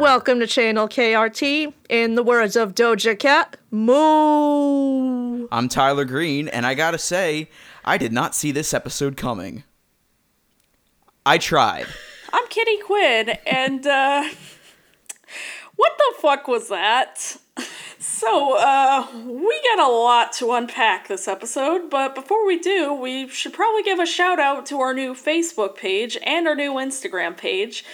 Welcome to Channel KRT. In the words of Doja Cat, moo. I'm Tyler Green, and I gotta say, I did not see this episode coming. I tried. I'm Kitty Quinn, and what the fuck was that? So, we got a lot to unpack this episode, but before we do, we should probably give a shout-out to our new Facebook page and our new Instagram page,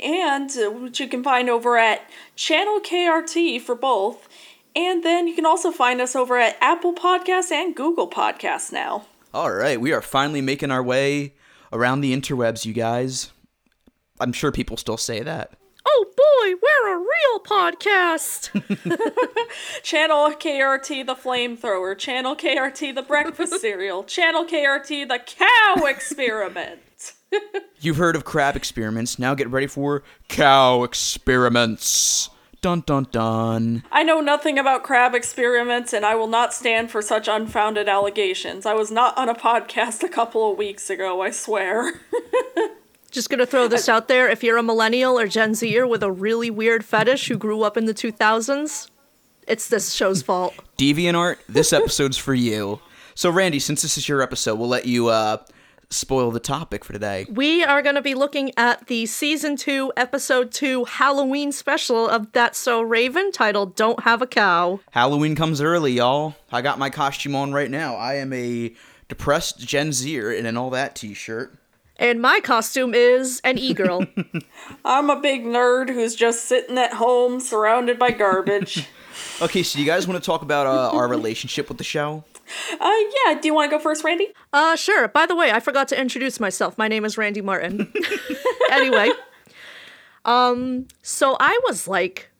and which you can find over at Channel KRT for both, and then you can also find us over at Apple Podcasts and Google Podcasts now. All right, we are finally making our way around the interwebs, you guys. I'm sure people still say that. Oh boy, we're a real podcast! Channel KRT the Flamethrower, Channel KRT the Breakfast Cereal, Channel KRT the Cow Experiment! You've heard of crab experiments, now get ready for cow experiments! Dun dun dun. I know nothing about crab experiments, and I will not stand for such unfounded allegations. I was not on a podcast a couple of weeks ago, I swear. Just going to throw this out there. If you're a millennial or Gen Zer with a really weird fetish who grew up in the 2000s, it's this show's fault. DeviantArt, this episode's for you. So, Randy, since this is your episode, we'll let you spoil the topic for today. We are going to be looking at the Season 2, Episode 2 Halloween special of That's So Raven, titled Don't Have a Cow. Halloween comes early, y'all. I got my costume on right now. I am a depressed Gen Zer in an all that t-shirt. And my costume is an e-girl. I'm a big nerd who's just sitting at home surrounded by garbage. Okay, so you guys want to talk about our relationship with the show? Yeah. Do you want to go first, Randy? Sure. By the way, I forgot to introduce myself. My name is Randy Martin. Anyway. So I was, like,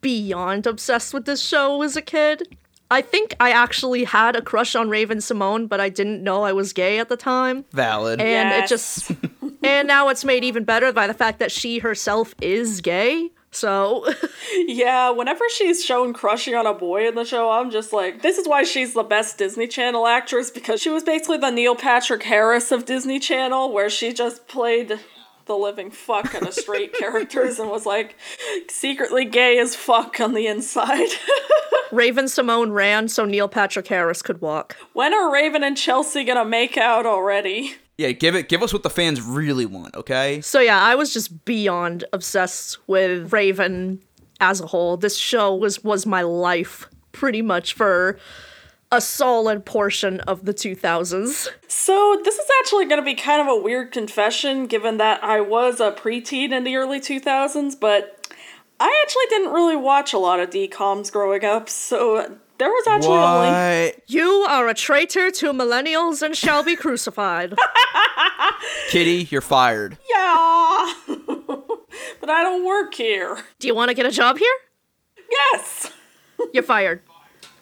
beyond obsessed with this show as a kid. I think I actually had a crush on Raven-Symoné, but I didn't know I was gay at the time. Valid. And yes. It just, and now it's made even better by the fact that she herself is gay. So, yeah, whenever she's shown crushing on a boy in the show, I'm just like, this is why she's the best Disney Channel actress, because she was basically the Neil Patrick Harris of Disney Channel, where she just played the living fuck out of straight characters and was like secretly gay as fuck on the inside. Raven-Symoné ran so Neil Patrick Harris could walk. When are Raven and Chelsea gonna make out already? Yeah, give us what the fans really want, okay? So yeah, I was just beyond obsessed with Raven as a whole. This show was my life pretty much for a solid portion of the 2000s. So this is actually going to be kind of a weird confession, given that I was a preteen in the early 2000s, but I actually didn't really watch a lot of DCOMs growing up, so there was actually only... You are a traitor to millennials and shall be crucified. Kitty, you're fired. Yeah, but I don't work here. Do you want to get a job here? Yes. You're fired.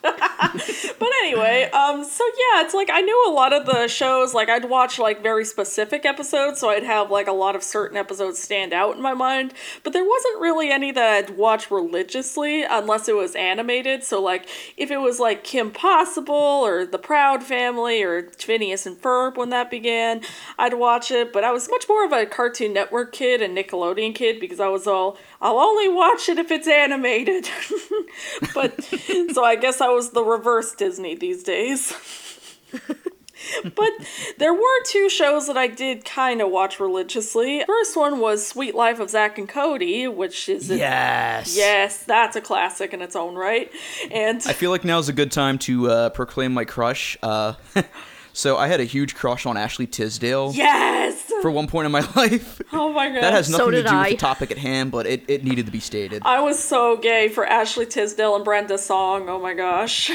But anyway, so yeah, it's like I knew a lot of the shows, like I'd watch like very specific episodes, so I'd have like a lot of certain episodes stand out in my mind, but there wasn't really any that I'd watch religiously unless it was animated. So like if it was like Kim Possible or The Proud Family or Phineas and Ferb when that began, I'd watch it, but I was much more of a Cartoon Network kid and Nickelodeon kid because I was all, I'll only watch it if it's animated. But so I guess I was the reverse Disney these days. But there were two shows that I did kind of watch religiously. First one was Sweet Life of Zack and Cody, which is... Yes, that's a classic in its own right. And I feel like now's a good time to proclaim my crush. So I had a huge crush on Ashley Tisdale. Yes! For one point in my life. Oh my god. That has nothing to do with the topic at hand, but it needed to be stated. I was so gay for Ashley Tisdale and Brenda Song. Oh my gosh.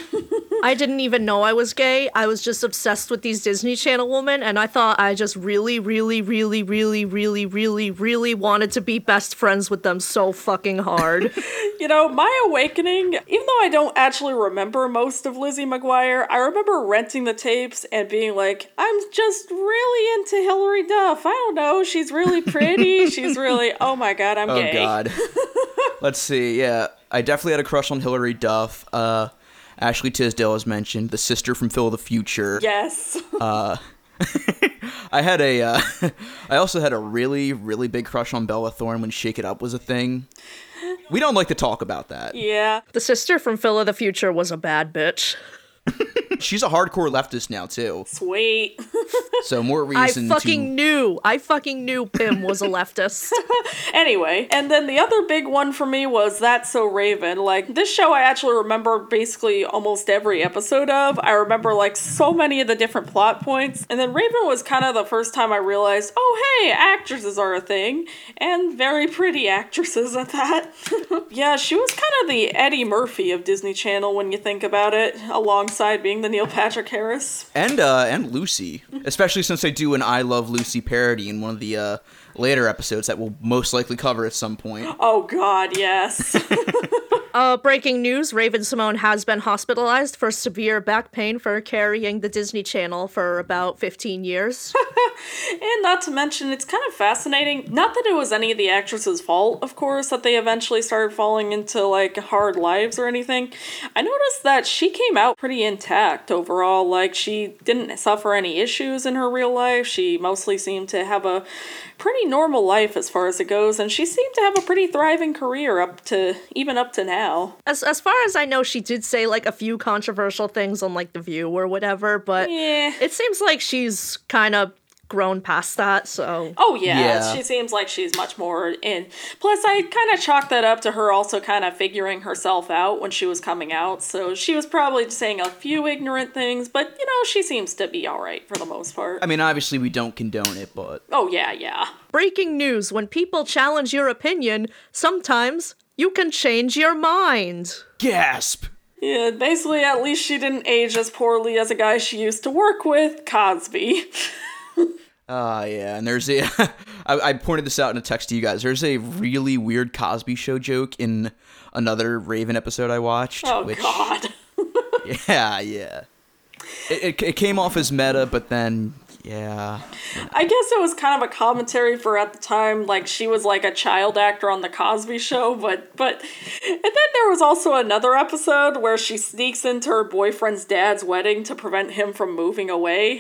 I didn't even know I was gay. I was just obsessed with these Disney Channel women, and I thought I just really, really, really, really, really, really, really wanted to be best friends with them so fucking hard. You know, my awakening, even though I don't actually remember most of Lizzie McGuire, I remember renting the tapes and being like, I'm just really into Hilary Duff. I don't know. She's really pretty. She's really, oh my god, I'm gay. Oh god. Let's see. Yeah, I definitely had a crush on Hilary Duff. Ashley Tisdale was mentioned. The sister from Phil of the Future. Yes. I also had a really, really big crush on Bella Thorne when Shake It Up was a thing. We don't like to talk about that. Yeah. The sister from Phil of the Future was a bad bitch. She's a hardcore leftist now, too. Sweet. So more reason to... I fucking knew Pim was a leftist. Anyway, and then the other big one for me was That's So Raven. Like, this show I actually remember basically almost every episode of. I remember, like, so many of the different plot points. And then Raven was kind of the first time I realized, oh, hey, actresses are a thing. And very pretty actresses at that. Yeah, she was kind of the Eddie Murphy of Disney Channel when you think about it, alongside being the Neil Patrick Harris. And Lucy, especially since they do an I Love Lucy parody in one of the later episodes that we'll most likely cover at some point. Oh, God, yes. Breaking news, Raven-Symoné has been hospitalized for severe back pain for carrying the Disney Channel for about 15 years. And not to mention, it's kind of fascinating, not that it was any of the actresses' fault, of course, that they eventually started falling into, like, hard lives or anything. I noticed that she came out pretty intact overall. Like, she didn't suffer any issues in her real life. She mostly seemed to have a pretty normal life as far as it goes, and she seemed to have a pretty thriving career up to now. As far as I know, she did say, like, a few controversial things on, like, The View or whatever, but It seems like she's kind of grown past that, so... Oh, yeah, she seems like she's much more in. Plus, I kind of chalked that up to her also kind of figuring herself out when she was coming out, so she was probably saying a few ignorant things, but, you know, she seems to be alright for the most part. I mean, obviously we don't condone it, but... Oh, yeah. Breaking news, when people challenge your opinion, sometimes you can change your mind. Gasp! Yeah, basically, at least she didn't age as poorly as a guy she used to work with, Cosby. Yeah, and there's a... I pointed this out in a text to you guys. There's a really weird Cosby Show joke in another Raven episode I watched. Oh, which, God. Yeah. It came off as meta, but then... Yeah. I guess it was kind of a commentary for, at the time, like, she was like a child actor on The Cosby Show, but and then there was also another episode where she sneaks into her boyfriend's dad's wedding to prevent him from moving away.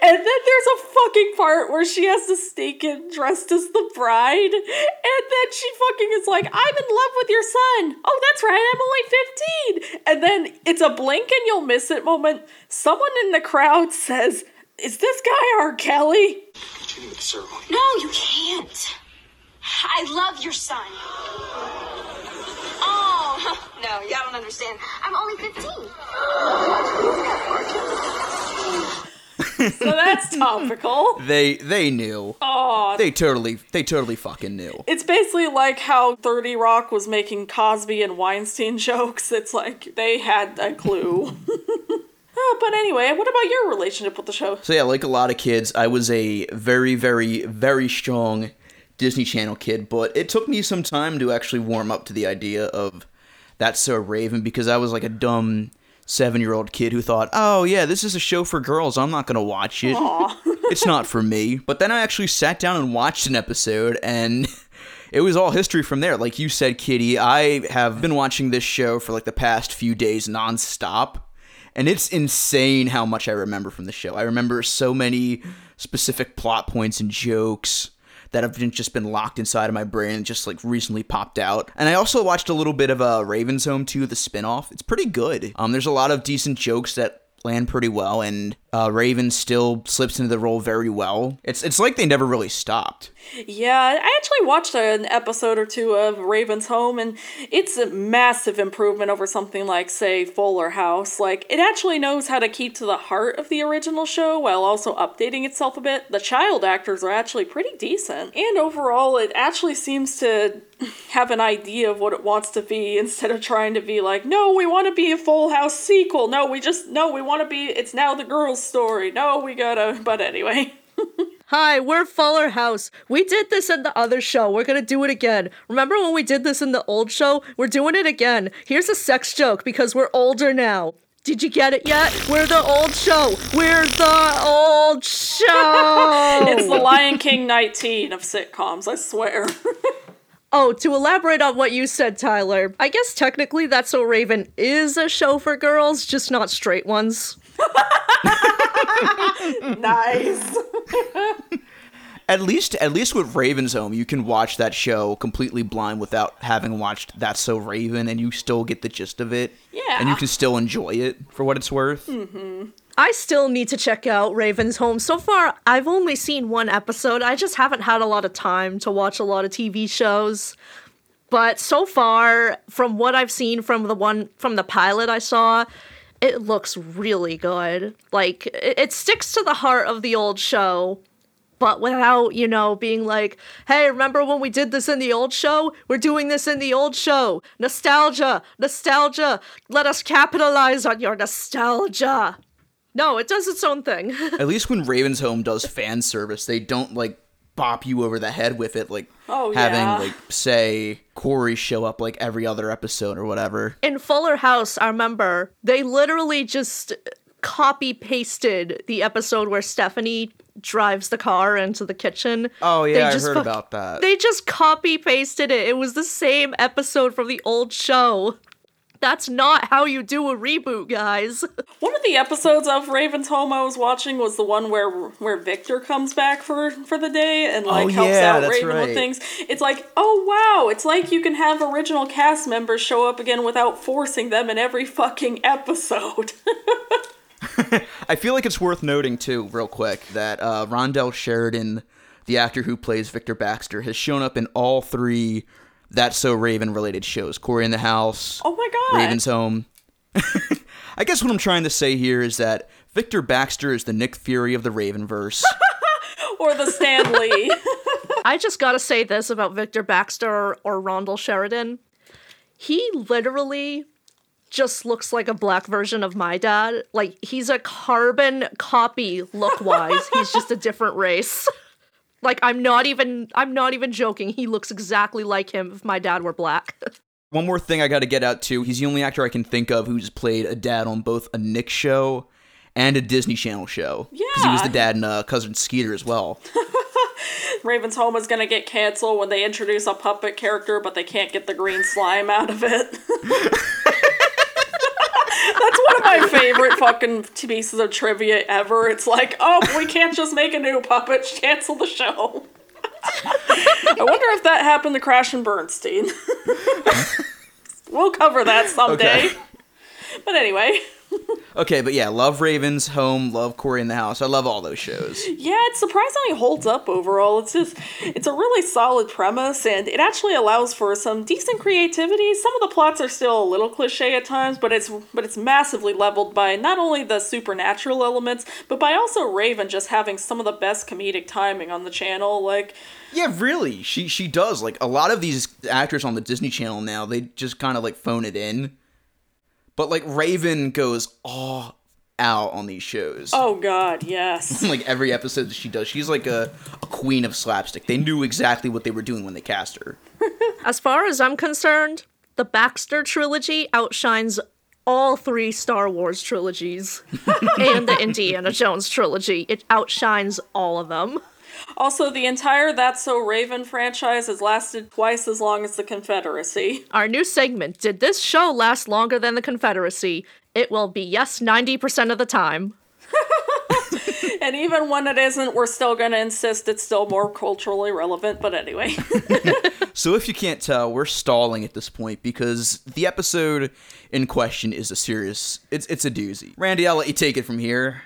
And then there's a fucking part where she has to sneak in dressed as the bride, and then she fucking is like, I'm in love with your son. Oh, that's right, I'm only 15. And then it's a blink and you'll miss it moment. Someone in the crowd says, is this guy R. Kelly? Continue with the ceremony. No, you can't. I love your son. Oh, no, y'all don't understand. I'm only 15. So that's topical. They knew. Oh, they totally fucking knew. It's basically like how 30 Rock was making Cosby and Weinstein jokes. It's like they had a clue. Oh, but anyway, what about your relationship with the show? So yeah, like a lot of kids, I was a very, very, very strong Disney Channel kid, but it took me some time to actually warm up to the idea of That's So Raven, because I was like a dumb 7-year-old kid who thought, oh yeah, this is a show for girls, I'm not going to watch it. It's not for me. But then I actually sat down and watched an episode, and... It was all history from there. Like you said, Kitty, I have been watching this show for like the past few days nonstop. And it's insane how much I remember from the show. I remember so many specific plot points and jokes that have just been locked inside of my brain and just, like, recently popped out. And I also watched a little bit of Raven's Home 2, the spinoff. It's pretty good. There's a lot of decent jokes that land pretty well, and Raven still slips into the role very well. It's like they never really stopped. Yeah, I actually watched an episode or two of Raven's Home, and it's a massive improvement over something like, say, Fuller House. Like, it actually knows how to keep to the heart of the original show while also updating itself a bit. The child actors are actually pretty decent. And overall, it actually seems to have an idea of what it wants to be instead of trying to be like, no, we want to be a Full House sequel. We want to be, it's now the girls' story. No, we gotta, but anyway. Hi, we're Fuller House. We did this in the other show. We're gonna do it again. Remember when we did this in the old show? We're doing it again. Here's a sex joke because we're older now. Did you get it yet? We're the old show. We're the old show. It's the Lion King 19 of sitcoms, I swear. Oh, to elaborate on what you said, Tyler, I guess technically That's So Raven is a show for girls, just not straight ones. Nice. At least with Raven's Home, you can watch that show completely blind without having watched That's So Raven, and you still get the gist of it. Yeah. And you can still enjoy it for what it's worth. Mm-hmm. I still need to check out Raven's Home. So far, I've only seen one episode. I just haven't had a lot of time to watch a lot of TV shows. But so far, from what I've seen from the pilot I saw, it looks really good. Like, it sticks to the heart of the old show, but without, you know, being like, hey, remember when we did this in the old show? We're doing this in the old show. Nostalgia, nostalgia. Let us capitalize on your nostalgia. No, it does its own thing. At least when Raven's Home does fan service, they don't, like, bop you over the head with it, like, like, say, Corey show up, like, every other episode or whatever. In Fuller House, I remember, they literally just copy-pasted the episode where Stephanie drives the car into the kitchen. Oh, yeah, I heard about that. They just copy-pasted it. It was the same episode from the old show. That's not how you do a reboot, guys. One of the episodes of Raven's Home I was watching was the one where Victor comes back for the day and, like, helps out Raven with things. It's like, oh, wow. It's like you can have original cast members show up again without forcing them in every fucking episode. I feel like it's worth noting, too, real quick, that Rondell Sheridan, the actor who plays Victor Baxter, has shown up in all three That's So Raven-related shows. Cory in the House. Oh my God. Raven's Home. I guess what I'm trying to say here is that Victor Baxter is the Nick Fury of the Ravenverse. Or the Stan Lee. I just gotta say this about Victor Baxter or Rondell Sheridan. He literally just looks like a black version of my dad. Like, he's a carbon copy look-wise. He's just a different race. Like, I'm not even joking. He looks exactly like him if my dad were black. One more thing I got to get out to. He's the only actor I can think of who's played a dad on both a Nick show and a Disney Channel show. Yeah. Because he was the dad in Cousin Skeeter as well. Raven's Home is going to get canceled when they introduce a puppet character, but they can't get the green slime out of it. That's one of my favorite fucking pieces of trivia ever. It's like, oh, we can't just make a new puppet, cancel the show. I wonder if that happened to Crash and Bernstein. We'll cover that someday. Okay. But anyway. Okay, but yeah, love Raven's Home, love Cory in the House. I love all those shows. Yeah, it surprisingly holds up overall. It's a really solid premise, and it actually allows for some decent creativity. Some of the plots are still a little cliche at times, but it's massively leveled by not only the supernatural elements, but by also Raven just having some of the best comedic timing on the channel. Like, yeah, really, she does. Like, a lot of these actors on the Disney Channel now, they just kind of like phone it in. But, like, Raven goes all out on these shows. Oh, God, yes. Like, every episode that she does, she's like a queen of slapstick. They knew exactly what they were doing when they cast her. As far as I'm concerned, the Baxter trilogy outshines all three Star Wars trilogies and the Indiana Jones trilogy. It outshines all of them. Also, the entire That's So Raven franchise has lasted twice as long as the Confederacy. Our new segment, did this show last longer than the Confederacy? It will be yes 90% of the time. And even when it isn't, we're still going to insist it's still more culturally relevant, but anyway. So if you can't tell, we're stalling at this point because the episode in question is it's a doozy. Randy, I'll let you take it from here.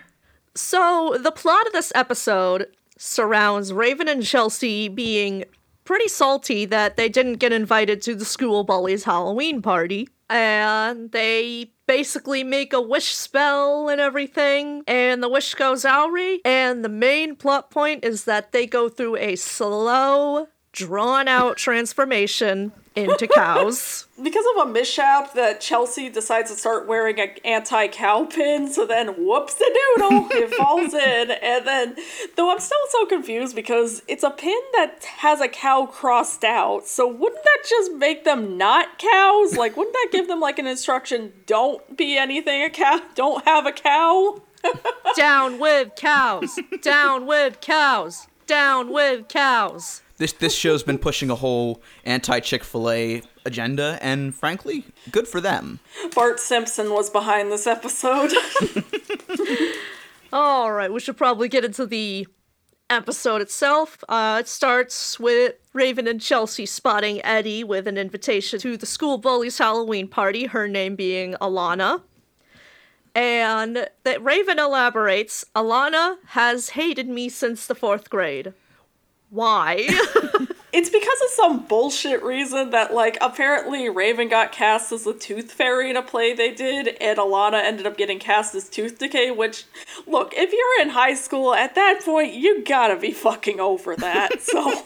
So the plot of this episode surrounds Raven and Chelsea being pretty salty that they didn't get invited to the school bully's Halloween party. And they basically make a wish spell and everything, and the wish goes awry. And the main plot point is that they go through a slow, drawn-out transformation into cows. Because of a mishap that Chelsea decides to start wearing an anti-cow pin, so then whoops-a-doodle, it falls in. And then, though I'm still so confused because it's a pin that has a cow crossed out, so wouldn't that just make them not cows? Like, wouldn't that give them, like, an instruction, don't be anything a cow, don't have a cow? Down with cows! Down with cows! Down with cows! This show's been pushing a whole anti-Chick-fil-A agenda, and frankly, good for them. Bart Simpson was behind this episode. All right, we should probably get into the episode itself. It starts with Raven and Chelsea spotting Eddie with an invitation to the school bully's Halloween party, her name being Alana. And that Raven elaborates, Alana has hated me since the 4th grade. Why? It's because of some bullshit reason that, like, apparently Raven got cast as the Tooth Fairy in a play they did, and Alana ended up getting cast as Tooth Decay, which, look, if you're in high school at that point, you gotta be fucking over that, so...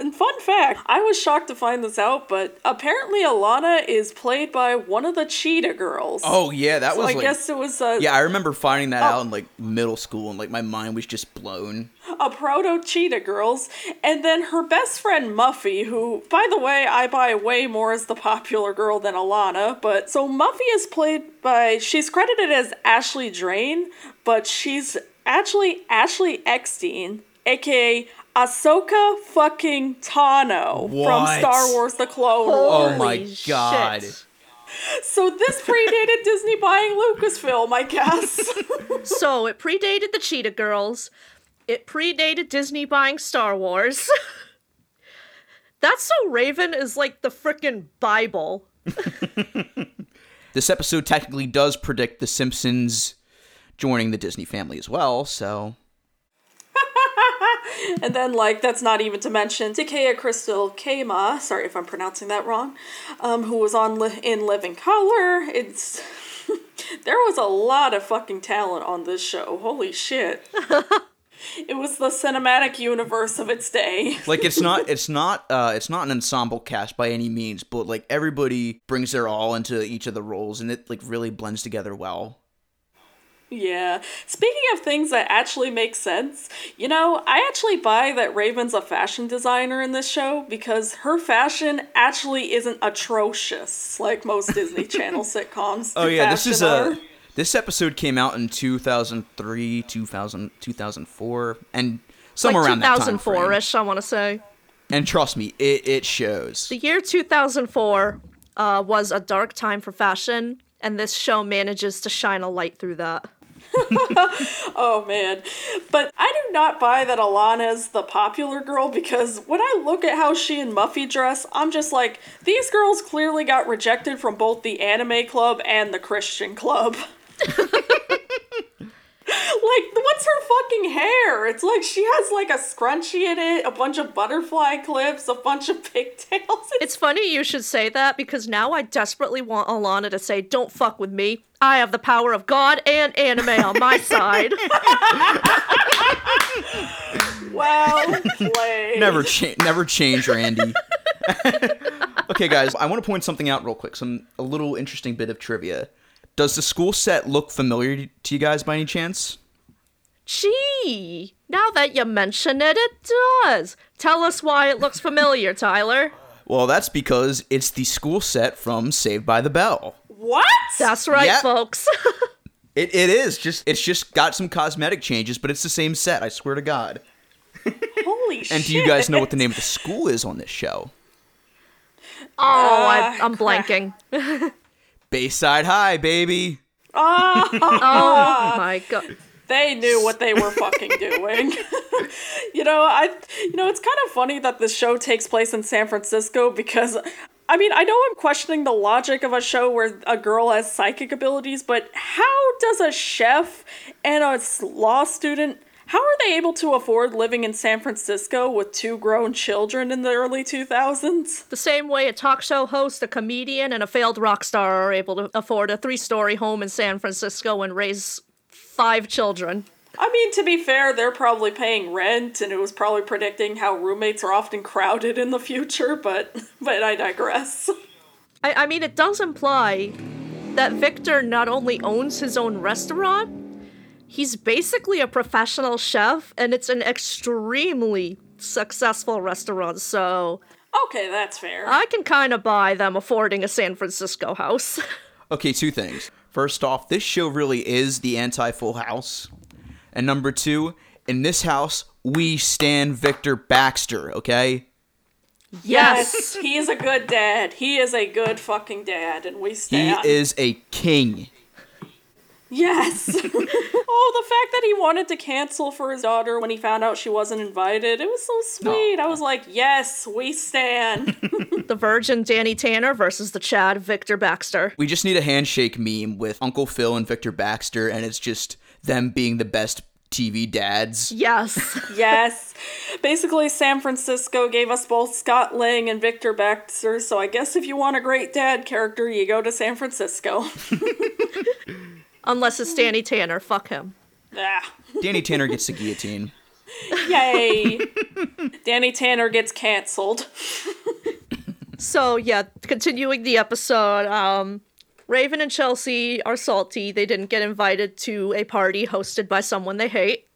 And fun fact, I was shocked to find this out, but apparently Alana is played by one of the Cheetah Girls. Oh, yeah, that so was I like... I guess it was a... Yeah, I remember finding that out in, like, middle school, and, like, my mind was just blown. A proto-Cheetah Girls, and then her best friend Muffy, who, by the way, I buy way more as the popular girl than Alana, but... So Muffy is played by... She's credited as Ashley Drain, but she's actually Ashley Eckstein, a.k.a. Ahsoka fucking Tano from Star Wars The Clone Wars. Oh my god. So this predated Disney buying Lucasfilm, I guess. So it predated the Cheetah Girls. It predated Disney buying Star Wars. That's So Raven is like the frickin' Bible. This episode technically does predict The Simpsons joining the Disney family as well, so... And then, like, that's not even to mention Takea Crystal Kama, sorry if I'm pronouncing that wrong, who was on in Living Color. It's... There was a lot of fucking talent on this show. Holy shit. It was the cinematic universe of its day. Like, it's not an ensemble cast by any means, but, like, everybody brings their all into each of the roles, and it, like, really blends together well. Yeah. Speaking of things that actually make sense, you know, I actually buy that Raven's a fashion designer in this show because her fashion actually isn't atrocious like most Disney Channel sitcoms. Oh yeah, this episode came out in 2003, 2004, and somewhere like around that time. 2004-ish, I want to say. And trust me, it shows. The year 2004 was a dark time for fashion, and this show manages to shine a light through that. Oh, man. But I do not buy that Alana's the popular girl, because when I look at how she and Muffy dress, I'm just like, these girls clearly got rejected from both the anime club and the Christian club. Like, what's her fucking hair? It's like she has, like, a scrunchie in it, a bunch of butterfly clips, a bunch of pigtails. It's funny you should say that, because now I desperately want Alana to say, "Don't fuck with me. I have the power of God and anime on my side." Well played. Never change, Randy. Okay, guys, I want to point something out real quick. A little interesting bit of trivia. Does the school set look familiar to you guys by any chance? Gee, now that you mention it, it does. Tell us why it looks familiar, Tyler. Well, that's because it's the school set from Saved by the Bell. What? That's right, yep. Folks. It is. It's just got some cosmetic changes, but it's the same set, I swear to God. Holy shit. And do you guys know what the name of the school is on this show? Oh, I'm blanking. Bayside High, baby. Oh my god. They knew what they were fucking doing. You know, it's kind of funny that this show takes place in San Francisco, because I mean, I know I'm questioning the logic of a show where a girl has psychic abilities, but how does a chef and a law student, how are they able to afford living in San Francisco with 2 grown children in the early 2000s? The same way a talk show host, a comedian, and a failed rock star are able to afford a 3-story home in San Francisco and raise 5 children. I mean, to be fair, they're probably paying rent, and it was probably predicting how roommates are often crowded in the future, but I digress. I mean, it does imply that Victor not only owns his own restaurant, he's basically a professional chef, and it's an extremely successful restaurant, so... Okay, that's fair. I can kind of buy them affording a San Francisco house. Okay, 2 things. First off, this show really is the anti-Full House. And number 2, in this house, we stan Victor Baxter, okay? Yes! He is a good dad. He is a good fucking dad, and we stan... He is a king. Yes. Oh, the fact that he wanted to cancel for his daughter when he found out she wasn't invited. It was so sweet. I was like, yes, we stand. The virgin Danny Tanner versus the Chad Victor Baxter. We just need a handshake meme with Uncle Phil and Victor Baxter, and it's just them being the best TV dads. Yes. Yes. Basically, San Francisco gave us both Scott Lang and Victor Baxter, so I guess if you want a great dad character, you go to San Francisco. Unless it's Danny Tanner. Fuck him. Ah. Danny Tanner gets the guillotine. Yay. Danny Tanner gets canceled. So, yeah, continuing the episode, Raven and Chelsea are salty. They didn't get invited to a party hosted by someone they hate.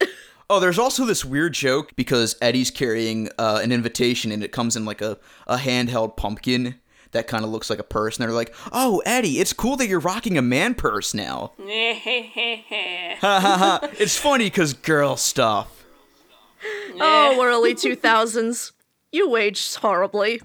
Oh, there's also this weird joke because Eddie's carrying an invitation and it comes in like a handheld pumpkin that kind of looks like a purse. And they're like, oh, Eddie, it's cool that you're rocking a man purse now. It's funny because girl stuff. Oh, early 2000s. You aged horribly.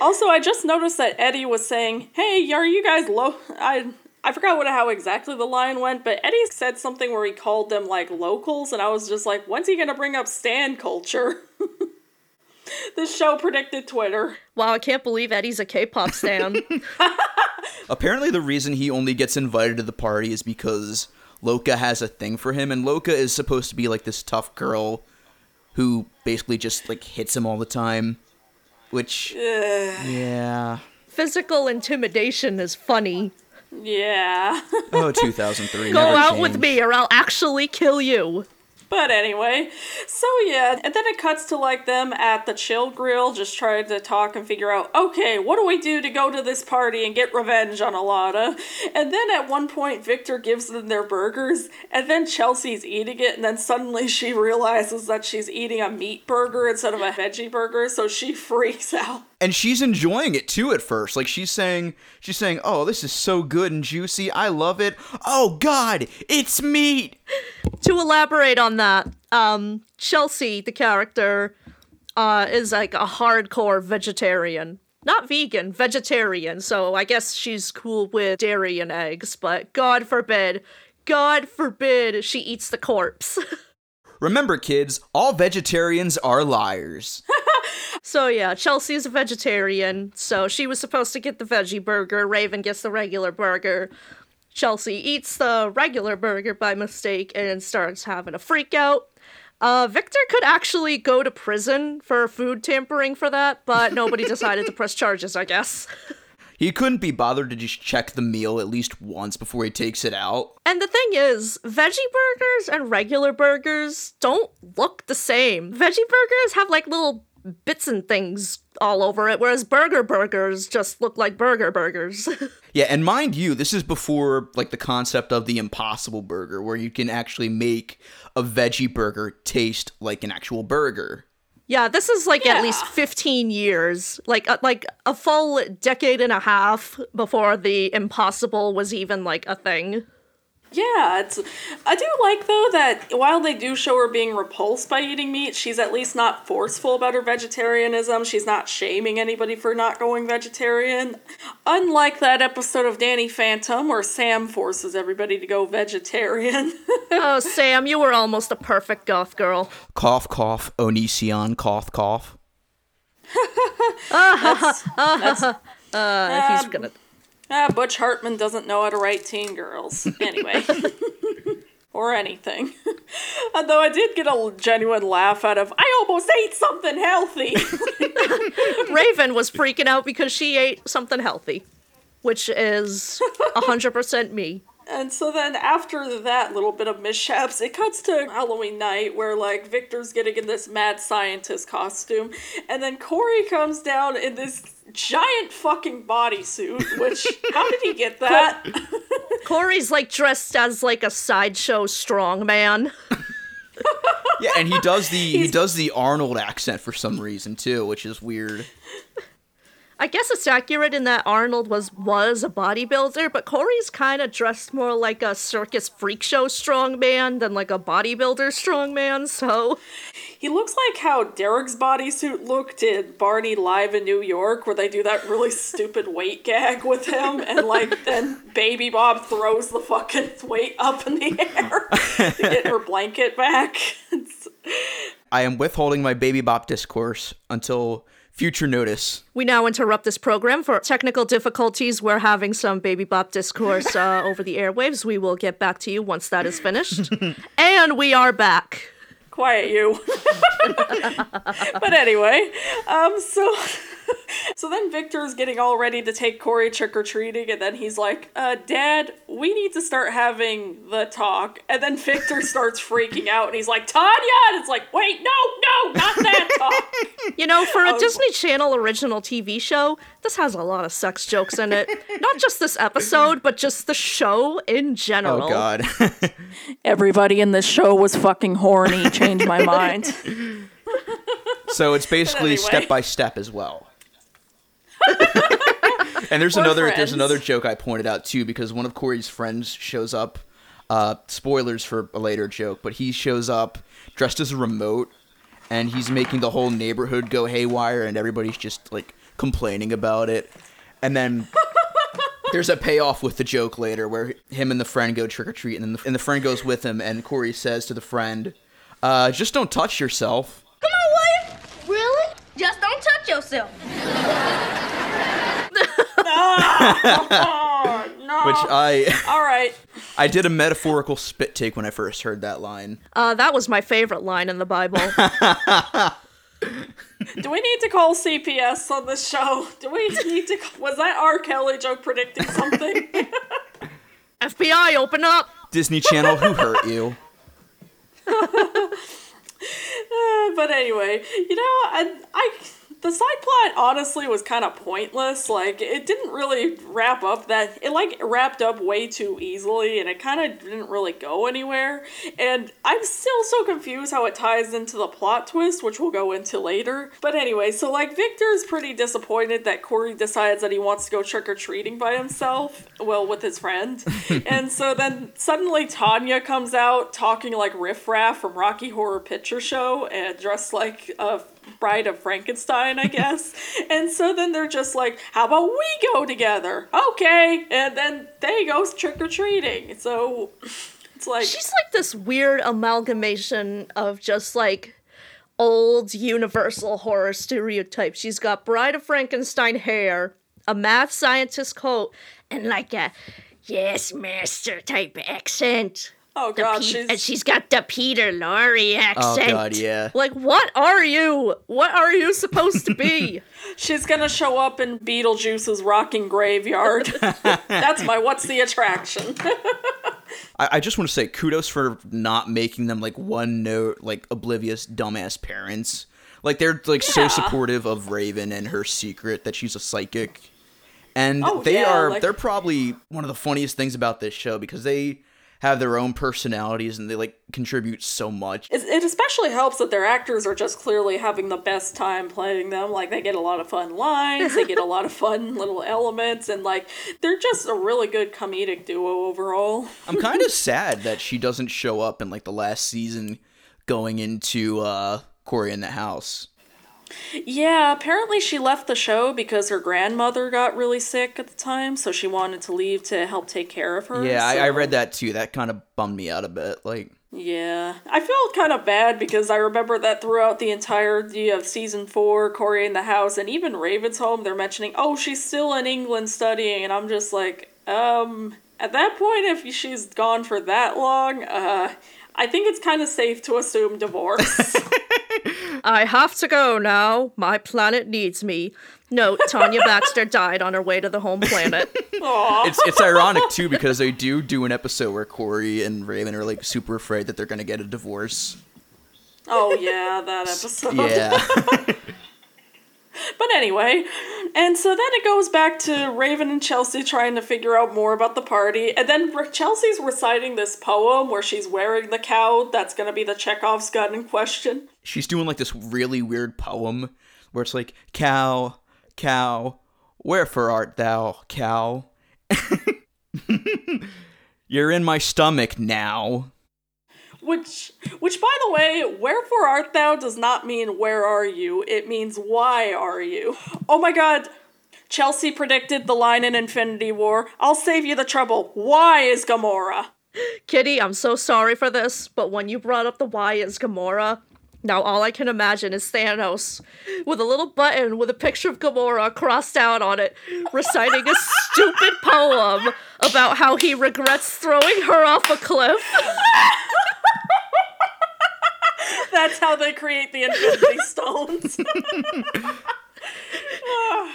Also, I just noticed that Eddie was saying, hey, are you guys low? I forgot how exactly the line went, but Eddie said something where he called them, like, locals, and I was just like, when's he gonna bring up stan culture? This show predicted Twitter. Wow, I can't believe Eddie's a K-pop stan. Apparently the reason he only gets invited to the party is because Loka has a thing for him, and Loka is supposed to be, like, this tough girl who basically just, like, hits him all the time. Which, yeah. Physical intimidation is funny. Yeah. Oh, 2003. Go out changed. With me or I'll actually kill you. But anyway, so yeah. And then it cuts to, like, them at the Chill Grill just trying to talk and figure out, okay, what do we do to go to this party and get revenge on Alana? And then at one point, Victor gives them their burgers, and then Chelsea's eating it, and then suddenly she realizes that she's eating a meat burger instead of a veggie burger, so she freaks out. And she's enjoying it, too, at first. Like, she's saying, oh, this is so good and juicy. I love it. Oh, God, it's meat. To elaborate on that, Chelsea, the character, is, like, a hardcore vegetarian. Not vegan, vegetarian. So I guess she's cool with dairy and eggs. But God forbid she eats the corpse. Remember, kids, all vegetarians are liars. So yeah, Chelsea's a vegetarian, so she was supposed to get the veggie burger. Raven gets the regular burger. Chelsea eats the regular burger by mistake and starts having a freak out. Victor could actually go to prison for food tampering for that, but nobody decided to press charges, I guess. He couldn't be bothered to just check the meal at least once before he takes it out. And the thing is, veggie burgers and regular burgers don't look the same. Veggie burgers have, like, little bits and things all over it, whereas burgers just look like burgers. Yeah, and mind you, this is before, like, the concept of the Impossible Burger, where you can actually make a veggie burger taste like an actual burger. Yeah, this is, like, at least 15 years, like a full decade and a half before the Impossible was even, like, a thing. Yeah, I do like, though, that while they do show her being repulsed by eating meat, she's at least not forceful about her vegetarianism. She's not shaming anybody for not going vegetarian. Unlike that episode of Danny Phantom where Sam forces everybody to go vegetarian. Oh, Sam, you were almost a perfect goth girl. Cough, cough, Onision, cough, cough. He's gonna... Butch Hartman doesn't know how to write Teen Girls. Anyway. Or anything. Although I did get a genuine laugh out of, I almost ate something healthy! Raven was freaking out because she ate something healthy. Which is 100% me. And so then after that little bit of mishaps, it cuts to Halloween night where, like, Victor's getting in this mad scientist costume. And then Corey comes down in this giant fucking bodysuit, which, how did he get that? Corey's, like, dressed as, like, a sideshow strongman. Yeah, and he does the Arnold accent for some reason, too, which is weird. I guess it's accurate in that Arnold was a bodybuilder, but Corey's kind of dressed more like a circus freak show strongman than like a bodybuilder strongman, so... He looks like how Derek's bodysuit looked in Barney Live in New York, where they do that really stupid weight gag with him, and like then Baby Bob throws the fucking weight up in the air to get her blanket back. I am withholding my Baby Bob discourse until... future notice. We now interrupt this program for technical difficulties. We're having some Baby Bop discourse over the airwaves. We will get back to you once that is finished. And we are back. Quiet you. But anyway, so then Victor's getting all ready to take Corey trick-or-treating, and then he's like, Dad, we need to start having the talk. And then Victor starts freaking out, and he's like, Tanya! And it's like, wait, no, not that talk! You know, for a Disney Channel original TV show, this has a lot of sex jokes in it. Not just this episode, but just the show in general. Oh, God. Everybody in this show was fucking horny. Change my mind. So it's basically step by step as well. And there's another joke I pointed out too, because one of Corey's friends shows up, spoilers for a later joke, but he shows up dressed as a remote and he's making the whole neighborhood go haywire and everybody's just like complaining about it. And then there's a payoff with the joke later where him and the friend go trick-or-treat, and then the friend goes with him and Corey says to the friend, just don't touch yourself. Come on, William. Really? Just don't touch yourself. No. All right. I did a metaphorical spit take when I first heard that line. That was my favorite line in the Bible. Do we need to call CPS on this show? Was that R. Kelly joke predicting something? FBI, open up. Disney Channel, who hurt you? But anyway, you know, the side plot honestly was kind of pointless. Like, it didn't really wrap up that... It, like, wrapped up way too easily, and it kind of didn't really go anywhere. And I'm still so confused how it ties into the plot twist, which we'll go into later. But anyway, so, like, Victor's pretty disappointed that Corey decides that he wants to go trick-or-treating by himself. Well, with his friend. And so then suddenly Tanya comes out talking like Riff Raff from Rocky Horror Picture Show and dressed like a... Bride of Frankenstein, I guess. And so then they're just like, how about we go together? Okay. And then they go trick-or-treating. So it's like... She's like this weird amalgamation of just like old universal horror stereotypes. She's got Bride of Frankenstein hair, a math scientist coat, and like a yes master type accent. Oh, God, and she's got the Peter Lorre accent. Oh, God, yeah. Like, what are you? What are you supposed to be? She's going to show up in Beetlejuice's Rocking Graveyard. That's my what's the attraction. I just want to say kudos for not making them, like, one-note, like, oblivious, dumbass parents. Like, they're, like, so supportive of Raven and her secret that she's a psychic. And they're probably one of the funniest things about this show because they... have their own personalities and they like contribute so much. It especially helps that their actors are just clearly having the best time playing them. Like, they get a lot of fun lines, they get a lot of fun little elements, and like they're just a really good comedic duo overall. I'm kind of sad that she doesn't show up in like the last season going into Cory in the House. Yeah, apparently she left the show because her grandmother got really sick at the time, so she wanted to leave to help take care of her. Yeah, so. I read that too. That kind of bummed me out a bit. Like, yeah, I felt kind of bad because I remember that throughout the entirety of season 4, Cory in the House, and even Raven's Home, they're mentioning, oh, she's still in England studying, and I'm just like, at that point, if she's gone for that long, I think it's kind of safe to assume divorce. I have to go now. My planet needs me. No, Tanya Baxter died on her way to the home planet. It's ironic, too, because they do an episode where Corey and Raven are, like, super afraid that they're going to get a divorce. Oh, yeah, that episode. Yeah. But anyway, and so then it goes back to Raven and Chelsea trying to figure out more about the party. And then Chelsea's reciting this poem where she's wearing the cowl that's going to be the Chekhov's gun in question. She's doing like this really weird poem where it's like, cow, cow, Wherefore art thou, cow? You're in my stomach now. Which, by the way, wherefore art thou does not mean where are you. It means why are you. Oh my god. Chelsea predicted the line in Infinity War. I'll save you the trouble. Why is Gamora? Kitty, I'm so sorry for this, but when you brought up the why is Gamora, now all I can imagine is Thanos with a little button with a picture of Gamora crossed out on it, reciting a stupid poem about how he regrets throwing her off a cliff. That's how they create the Infinity Stones.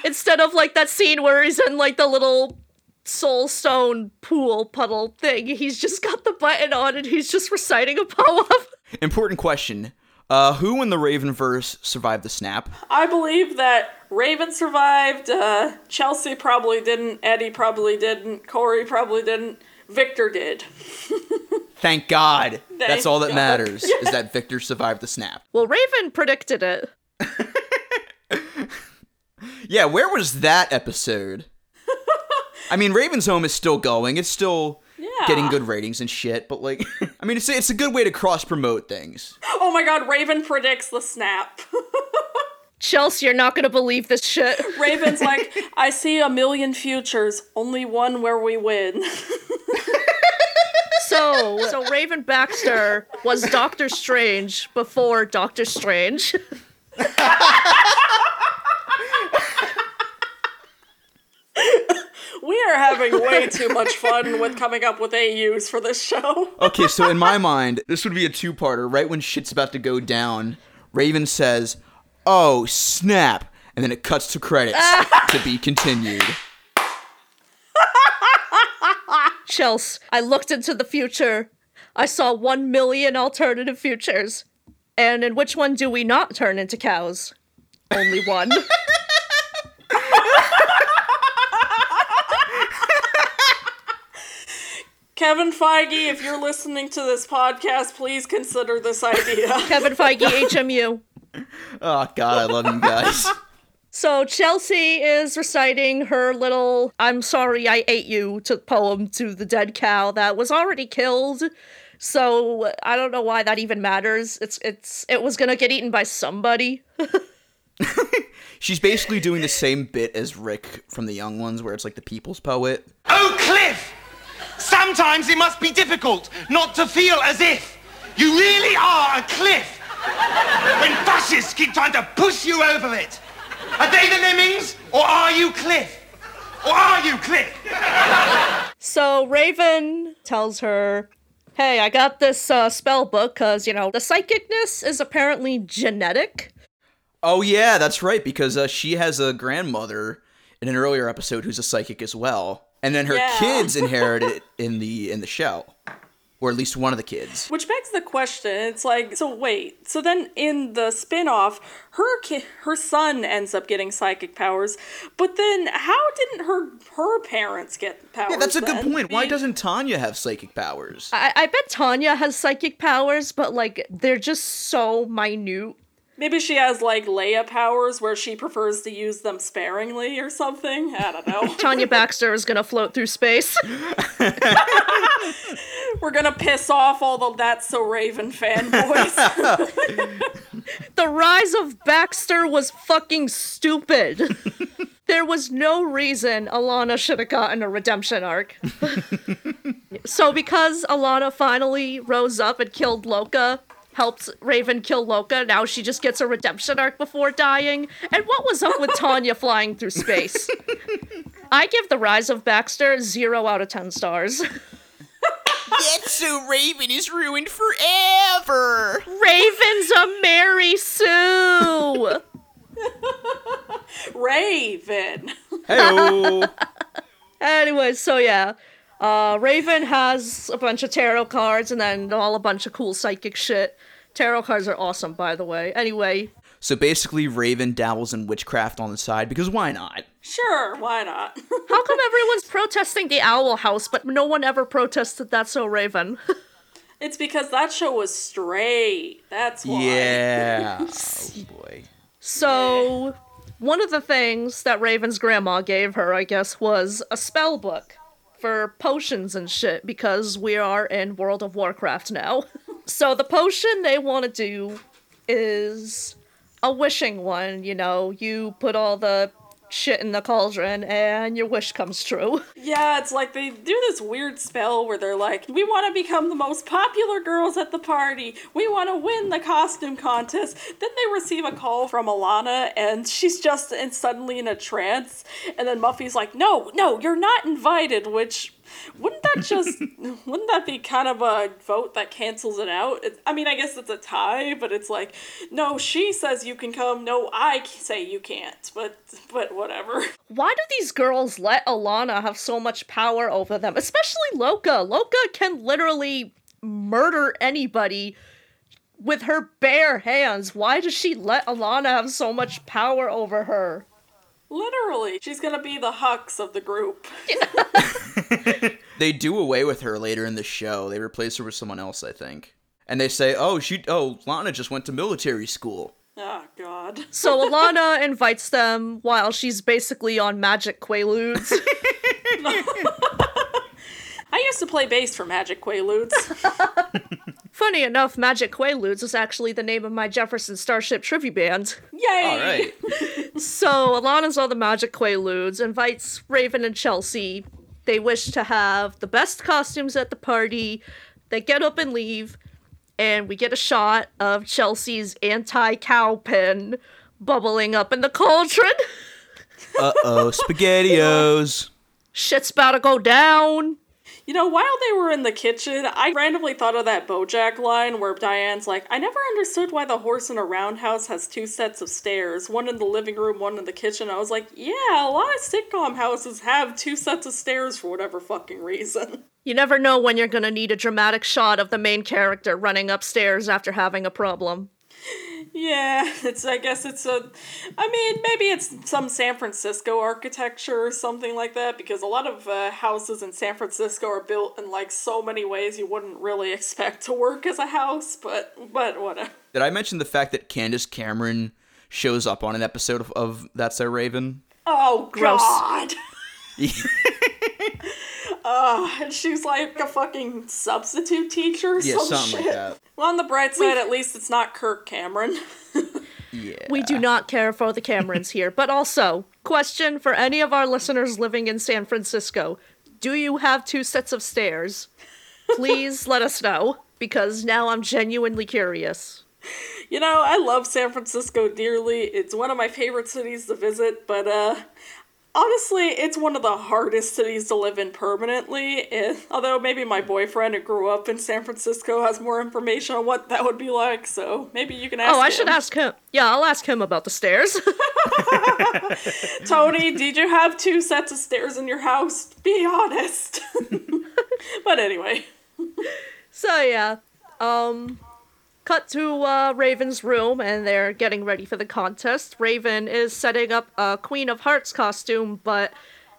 Instead of, like, that scene where he's in, like, the little soul stone pool puddle thing, he's just got the button on and he's just reciting a poem. Important question. Who in the Ravenverse survived the snap? I believe that Raven survived, Chelsea probably didn't, Eddie probably didn't, Corey probably didn't, Victor did. Thank God. That's all that matters, is that Victor survived the snap. Well, Raven predicted it. Yeah, where was that episode? I mean, Raven's Home is still going. It's still... getting good ratings and shit, but like, I mean, it's a good way to cross-promote things. Oh my god, Raven predicts the snap. Chelsea, you're not gonna believe this shit. Raven's like, I see a million futures, only one where we win. So Raven Baxter was Doctor Strange before Doctor Strange. We are having way too much fun with coming up with AUs for this show. Okay, so in my mind, this would be a two-parter. Right when shit's about to go down, Raven says, oh, snap. And then it cuts to credits. To be continued. Chelsea, I looked into the future. I saw 1 million alternative futures. And in which one do we not turn into cows? Only one. Kevin Feige, if you're listening to this podcast, please consider this idea. Kevin Feige, HMU. Oh, God, I love you guys. So Chelsea is reciting her little I'm sorry I ate you to poem to the dead cow that was already killed. So I don't know why that even matters. It was going to get eaten by somebody. She's basically doing the same bit as Rick from The Young Ones, where it's like the people's poet. Oh, Cliff! Sometimes it must be difficult not to feel as if you really are a cliff when fascists keep trying to push you over it. Are they the lemmings, or are you Cliff? Or are you Cliff? So Raven tells her, hey, I got this spell book because, you know, the psychicness is apparently genetic. Oh, yeah, that's right, because she has a grandmother in an earlier episode who's a psychic as well. And then her kids inherit it in the show. Or at least one of the kids. Which begs the question, it's like, so wait. So then in the spinoff, her son ends up getting psychic powers. But then how didn't her parents get powers? Yeah, that's a good point. Why doesn't Tanya have psychic powers? I bet Tanya has psychic powers, but like they're just so minute. Maybe she has, like, Leia powers where she prefers to use them sparingly or something. I don't know. Tanya Baxter is going to float through space. We're going to piss off all the That's So Raven fanboys. The rise of Baxter was fucking stupid. There was no reason Alana should have gotten a redemption arc. So because Alana finally rose up and killed Loka... helped Raven kill Loka. Now she just gets a redemption arc before dying. And what was up with Tanya flying through space? I give The Rise of Baxter 0 out of 10 stars. That's So Raven is ruined forever. Raven's a Mary Sue. Raven. Hey-o. Anyway, so yeah. Raven has a bunch of tarot cards and then all a bunch of cool psychic shit. Tarot cards are awesome, by the way. Anyway. So basically, Raven dabbles in witchcraft on the side because why not? Sure, why not? How come everyone's protesting the Owl House, but no one ever protested That's So Raven? It's because that show was straight. That's why. Yeah. Oh, boy. So... One of the things that Raven's grandma gave her, I guess, was a spell book for potions and shit, because we are in World of Warcraft now. So the potion they want to do is a wishing one, you know, you put all the shit in the cauldron and your wish comes true. Yeah, it's like they do this weird spell where they're like, we want to become the most popular girls at the party. We want to win the costume contest. Then they receive a call from Alana and she's just and suddenly in a trance. And then Muffy's like, no, you're not invited, which... Wouldn't that be kind of a vote that cancels it out? I mean, I guess it's a tie, but it's like, no, she says you can come. No, I say you can't, but whatever. Why do these girls let Alana have so much power over them? Especially Loka. Loka can literally murder anybody with her bare hands. Why does she let Alana have so much power over her? Literally. She's gonna be the Hux of the group. They do away with her later in the show. They replace her with someone else, I think. And they say, oh, Lana just went to military school. Oh, God. So Alana invites them while she's basically on magic Quaaludes. I used to play bass for Magic Quaaludes. Funny enough, Magic Quaaludes is actually the name of my Jefferson Starship trivia band. Yay! All right. So Alana's on the Magic Quaaludes, invites Raven and Chelsea. They wish to have the best costumes at the party. They get up and leave, and we get a shot of Chelsea's anti-cow pin bubbling up in the cauldron. Uh-oh, SpaghettiOs. Shit's about to go down. You know, while they were in the kitchen, I randomly thought of that BoJack line where Diane's like, I never understood why the horse in a roundhouse has two sets of stairs, one in the living room, one in the kitchen. I was like, yeah, a lot of sitcom houses have two sets of stairs for whatever fucking reason. You never know when you're gonna need a dramatic shot of the main character running upstairs after having a problem. Yeah, maybe it's some San Francisco architecture or something like that, because a lot of houses in San Francisco are built in, like, so many ways you wouldn't really expect to work as a house, but whatever. Did I mention the fact that Candace Cameron shows up on an episode of That's So Raven? Oh, God! Gross. And she's like a fucking substitute teacher or something shit. Like that. Well, on the bright side, at least it's not Kirk Cameron. Yeah. We do not care for the Camerons here. But also, question for any of our listeners living in San Francisco. Do you have two sets of stairs? Please let us know, because now I'm genuinely curious. You know, I love San Francisco dearly. It's one of my favorite cities to visit, but, honestly, it's one of the hardest cities to live in permanently, although maybe my boyfriend who grew up in San Francisco has more information on what that would be like, so maybe you can ask him. Oh, I should ask him. Yeah, I'll ask him about the stairs. Tony, did you have two sets of stairs in your house? Be honest. But anyway. So, yeah. Cut to Raven's room, and they're getting ready for the contest. Raven is setting up a Queen of Hearts costume, but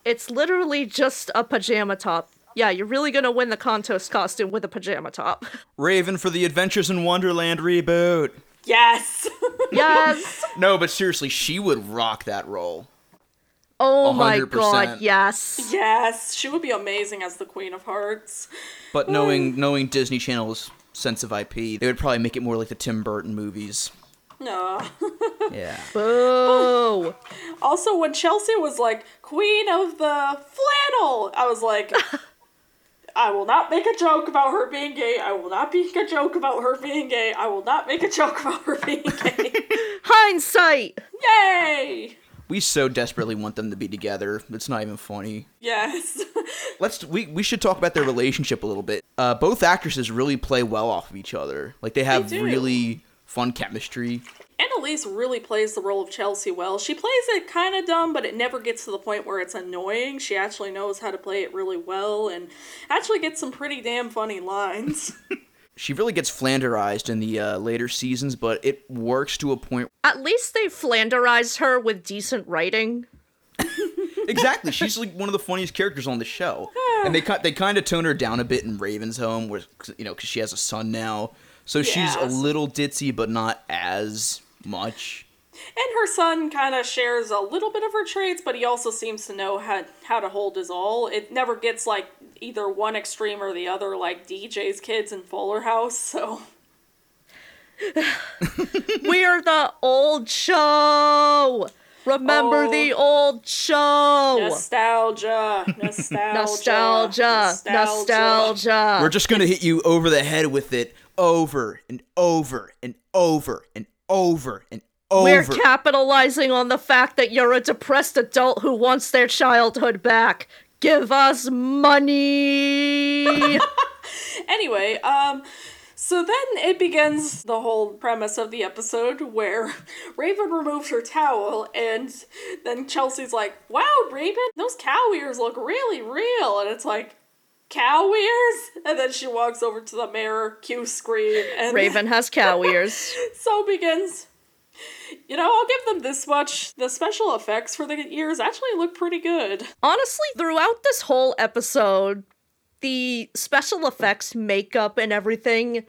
it's literally just a pajama top. Yeah, you're really gonna win the contest costume with a pajama top. Raven for the Adventures in Wonderland reboot. Yes! Yes! No, but seriously, she would rock that role. Oh 100%. My God, yes. Yes, she would be amazing as the Queen of Hearts. But knowing Disney Channel's sense of IP, they would probably make it more like the Tim Burton movies. No. Yeah. Boo! Also, when Chelsea was like, Queen of the Flannel, I was like, I will not make a joke about her being gay. I will not make a joke about her being gay. I will not make a joke about her being gay. Hindsight! Yay! We so desperately want them to be together. It's not even funny. Yes. We should talk about their relationship a little bit. Both actresses really play well off of each other. Like, they have really fun chemistry. Annalise really plays the role of Chelsea well. She plays it kind of dumb, but it never gets to the point where it's annoying. She actually knows how to play it really well and actually gets some pretty damn funny lines. She really gets flanderized in the later seasons, but it works to a point. At least they flanderized her with decent writing. Exactly. She's like one of the funniest characters on the show. And they kind of tone her down a bit in Raven's Home, where, you know, because she has a son now. So yes. She's a little ditzy, but not as much. And her son kind of shares a little bit of her traits, but he also seems to know how to hold his all. It never gets, like, either one extreme or the other, like DJ's kids in Fuller House, so... We're the old show! Remember the old show! Nostalgia. We're just gonna hit you over the head with it over and over and over and over and over. We're capitalizing on the fact that you're a depressed adult who wants their childhood back. Give us money! Anyway, so then it begins the whole premise of the episode where Raven removes her towel and then Chelsea's like, wow, Raven, those cow ears look really real. And it's like, cow ears? And then she walks over to the mirror, cue screen. And Raven has cow ears. So begins... You know, I'll give them this much. The special effects for the ears actually look pretty good. Honestly, throughout this whole episode, the special effects, makeup, and everything,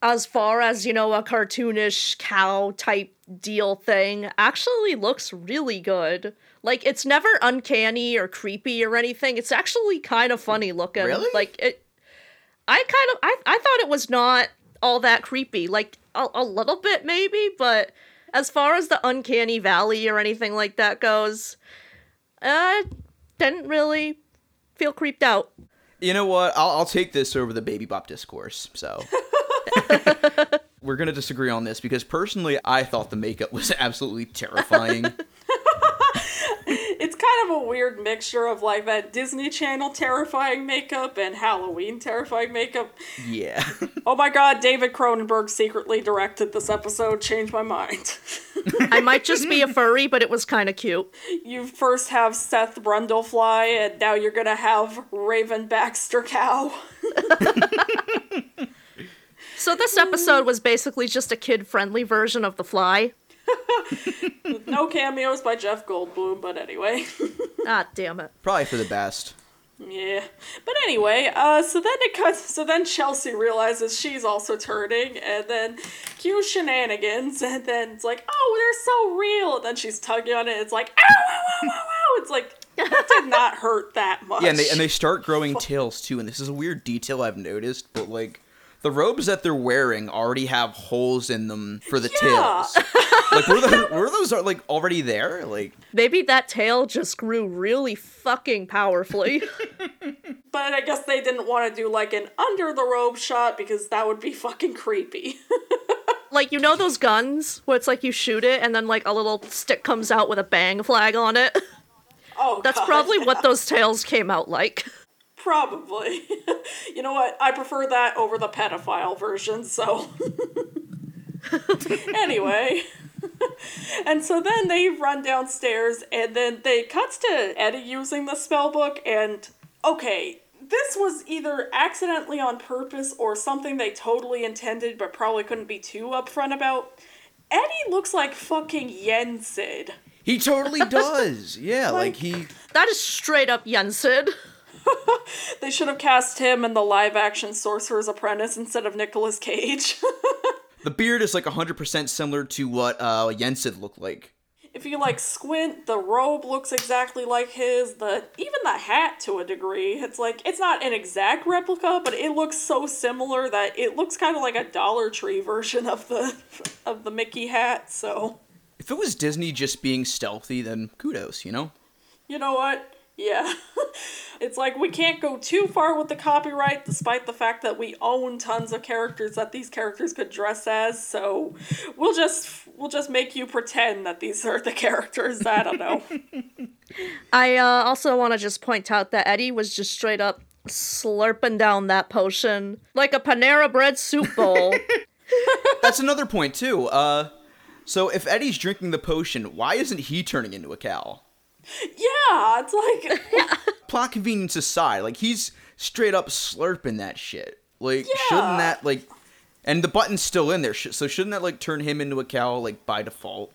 as far as, you know, a cartoonish cow-type deal thing, actually looks really good. Like, it's never uncanny or creepy or anything. It's actually kind of funny looking. Really? Like, I thought it was not all that creepy. Like, a little bit maybe, but... As far as the uncanny valley or anything like that goes, didn't really feel creeped out. You know what? I'll take this over the Baby Bop discourse, so... We're going to disagree on this, because personally, I thought the makeup was absolutely terrifying. It's kind of a weird mixture of, like, that Disney Channel terrifying makeup and Halloween terrifying makeup. Yeah. Oh my god, David Cronenberg secretly directed this episode. Change my mind. I might just be a furry, but it was kind of cute. You first have Seth Brundlefly, and now you're going to have Raven Baxter Cow. So this episode was basically just a kid-friendly version of The Fly. With no cameos by Jeff Goldblum, but anyway. Ah, damn it. Probably for the best. Yeah. But anyway, so then Chelsea realizes she's also turning, and then cue shenanigans, and then it's like, oh, they're so real, and then she's tugging on it, and it's like, ow, ow, ow, ow, ow, it's like, that did not hurt that much. Yeah, and they start growing tails, too, and this is a weird detail I've noticed, but, like, the robes that they're wearing already have holes in them for the tails. Like, were those like already there? Like, maybe that tail just grew really fucking powerfully. But I guess they didn't want to do like an under the robe shot because that would be fucking creepy. Like, you know those guns where it's like you shoot it and then like a little stick comes out with a bang flag on it? Oh, that's God, probably what those tails came out like. Probably. You know what? I prefer that over the pedophile version, so... Anyway. And so then they run downstairs, and then they cuts to Eddie using the spellbook, and... Okay, this was either accidentally on purpose or something they totally intended but probably couldn't be too upfront about. Eddie looks like fucking Yensid. He totally does! Yeah, like he... That is straight up Yensid. They should have cast him in the live-action Sorcerer's Apprentice instead of Nicolas Cage. The beard is like 100% similar to what Yensid looked like. If you like squint, the robe looks exactly like his. Even the hat to a degree. It's like it's not an exact replica, but it looks so similar that it looks kind of like a Dollar Tree version of the Mickey hat. So if it was Disney just being stealthy, then kudos, you know. You know what? Yeah. It's like, we can't go too far with the copyright, despite the fact that we own tons of characters that these characters could dress as, so we'll just make you pretend that these are the characters. I don't know. I also want to just point out that Eddie was just straight up slurping down that potion like a Panera Bread soup bowl. That's another point, too. So if Eddie's drinking the potion, why isn't he turning into a cow? Yeah, it's like... Yeah. Plot convenience aside, like, he's straight up slurping that shit. Like, yeah. Shouldn't that, like... And the button's still in there, so shouldn't that, like, turn him into a cow, like, by default?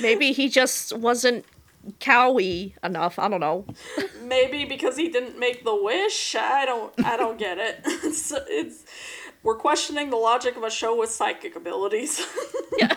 Maybe he just wasn't cowy enough, I don't know. Maybe because he didn't make the wish? I don't get it. We're questioning the logic of a show with psychic abilities. Yeah.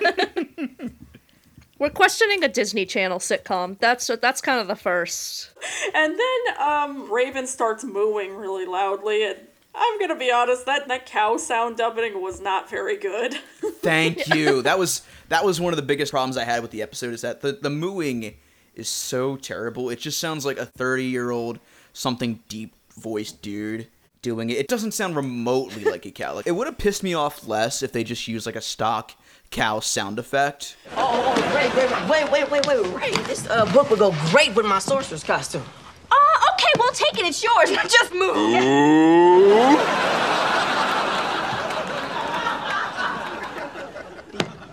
We're questioning a Disney Channel sitcom. That's kind of the first. And then Raven starts mooing really loudly, and I'm going to be honest, that cow sound dubbing was not very good. Thank you. That was one of the biggest problems I had with the episode, is that the mooing is so terrible. It just sounds like a 30-year-old something deep-voiced dude doing it. It doesn't sound remotely like a cow. Like, it would have pissed me off less if they just used like a stock cow sound effect. Ray, this book would go great with my sorcerer's costume. Okay, we'll take it, it's yours, just move.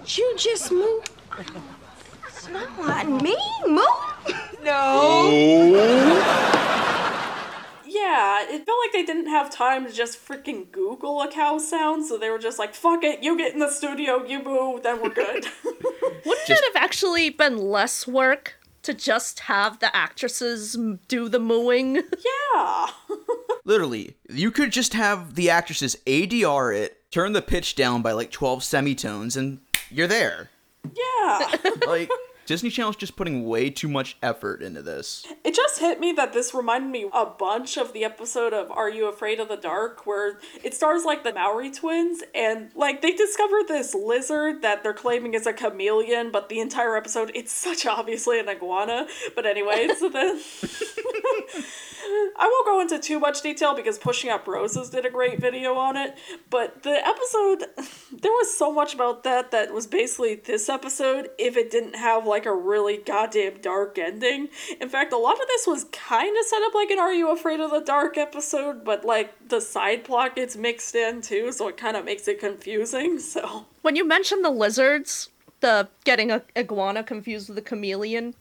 Did you just move? It's not like me, move? No. Yeah, it felt like they didn't have time to just freaking Google a cow sound, so they were just like, fuck it, you get in the studio, you boo, then we're good. Wouldn't it have actually been less work to just have the actresses do the mooing? Yeah. Literally, you could just have the actresses ADR it, turn the pitch down by like 12 semitones, and you're there. Yeah. Like... Disney Channel's just putting way too much effort into this. It just hit me that this reminded me a bunch of the episode of Are You Afraid of the Dark, where it stars like the Maori twins, and like they discover this lizard that they're claiming is a chameleon, but the entire episode it's such obviously an iguana. But anyway, so then I won't go into too much detail because Pushing Up Roses did a great video on it, but the episode, there was so much about that was basically this episode if it didn't have like a really goddamn dark ending. In fact, a lot of this was kind of set up like an Are You Afraid of the Dark episode, but like the side plot gets mixed in too, so it kind of makes it confusing. So when you mention the lizards, the getting a iguana confused with a chameleon,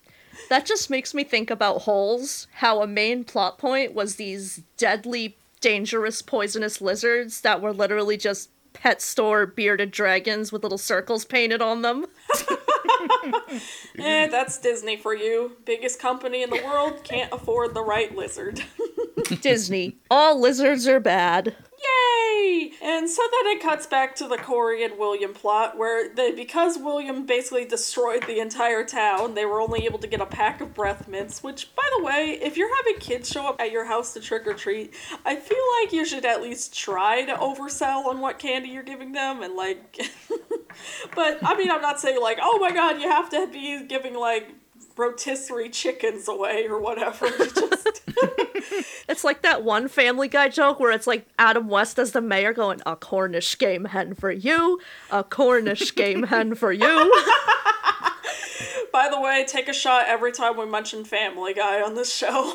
that just makes me think about Holes, how a main plot point was these deadly, dangerous, poisonous lizards that were literally just pet store bearded dragons with little circles painted on them. That's Disney for you. Biggest company in the world can't afford the right lizard. Disney. All lizards are bad. Yay! And so then it cuts back to the Corey and William plot, where because William basically destroyed the entire town, they were only able to get a pack of breath mints, which, by the way, if you're having kids show up at your house to trick-or-treat, I feel like you should at least try to oversell on what candy you're giving them, and like... But, I mean, I'm not saying like, oh my god, you have to be giving like... rotisserie chickens away or whatever. Just... It's like that one Family Guy joke where it's like Adam West as the mayor going, a Cornish game hen for you, a Cornish game hen for you. By the way, take a shot every time we mention Family Guy on this show.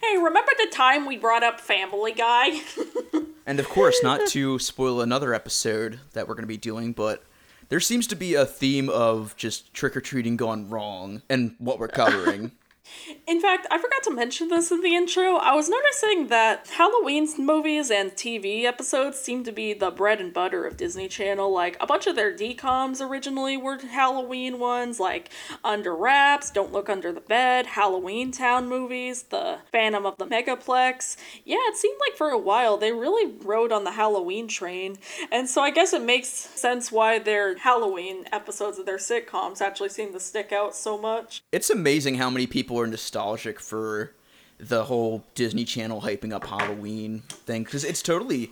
Hey, remember the time we brought up Family Guy? And of course, not to spoil another episode that we're going to be doing, but there seems to be a theme of just trick-or-treating gone wrong and what we're covering. In fact, I forgot to mention this in the intro. I was noticing that Halloween movies and TV episodes seem to be the bread and butter of Disney Channel. Like, a bunch of their DCOMs originally were Halloween ones, like Under Wraps, Don't Look Under the Bed, Halloween Town movies, the Phantom of the Megaplex. Yeah, it seemed like for a while they really rode on the Halloween train. And so I guess it makes sense why their Halloween episodes of their sitcoms actually seem to stick out so much. It's amazing how many people are nostalgic for the whole Disney Channel hyping up Halloween thing, because it's totally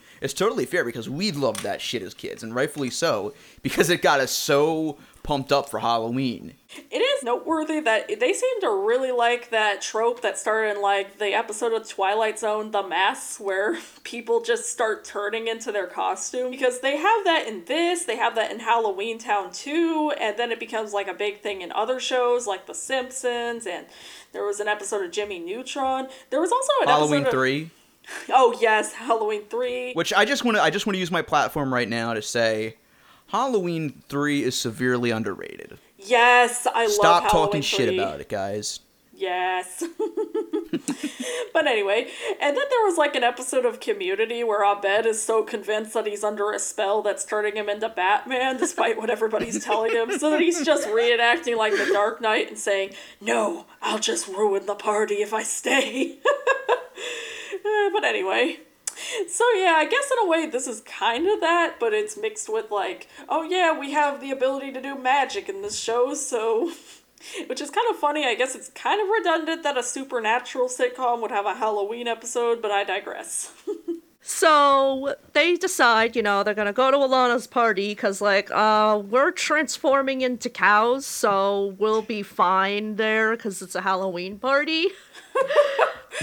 fair, because we loved that shit as kids, and rightfully so, because it got us so pumped up for Halloween. It is noteworthy that they seem to really like that trope that started in like the episode of Twilight Zone, The Mask, where people just start turning into their costume, because they have that in this, they have that in Halloween Town too, and then it becomes like a big thing in other shows like The Simpsons, and there was an episode of Jimmy Neutron. There was also an Halloween episode of... Halloween 3. Oh yes, Halloween 3. Which I just want to use my platform right now to say Halloween 3 is severely underrated. Yes, I love Halloween 3. Stop talking shit about it, guys. Yes. But anyway, and then there was like an episode of Community where Abed is so convinced that he's under a spell that's turning him into Batman despite what everybody's telling him, so that he's just reenacting like the Dark Knight and saying, no, I'll just ruin the party if I stay. But anyway... So yeah, I guess in a way this is kind of that, but it's mixed with like, oh yeah, we have the ability to do magic in this show, so... Which is kind of funny. I guess it's kind of redundant that a supernatural sitcom would have a Halloween episode, but I digress. So they decide, you know, they're going to go to Alana's party because, like, we're transforming into cows, so we'll be fine there because it's a Halloween party.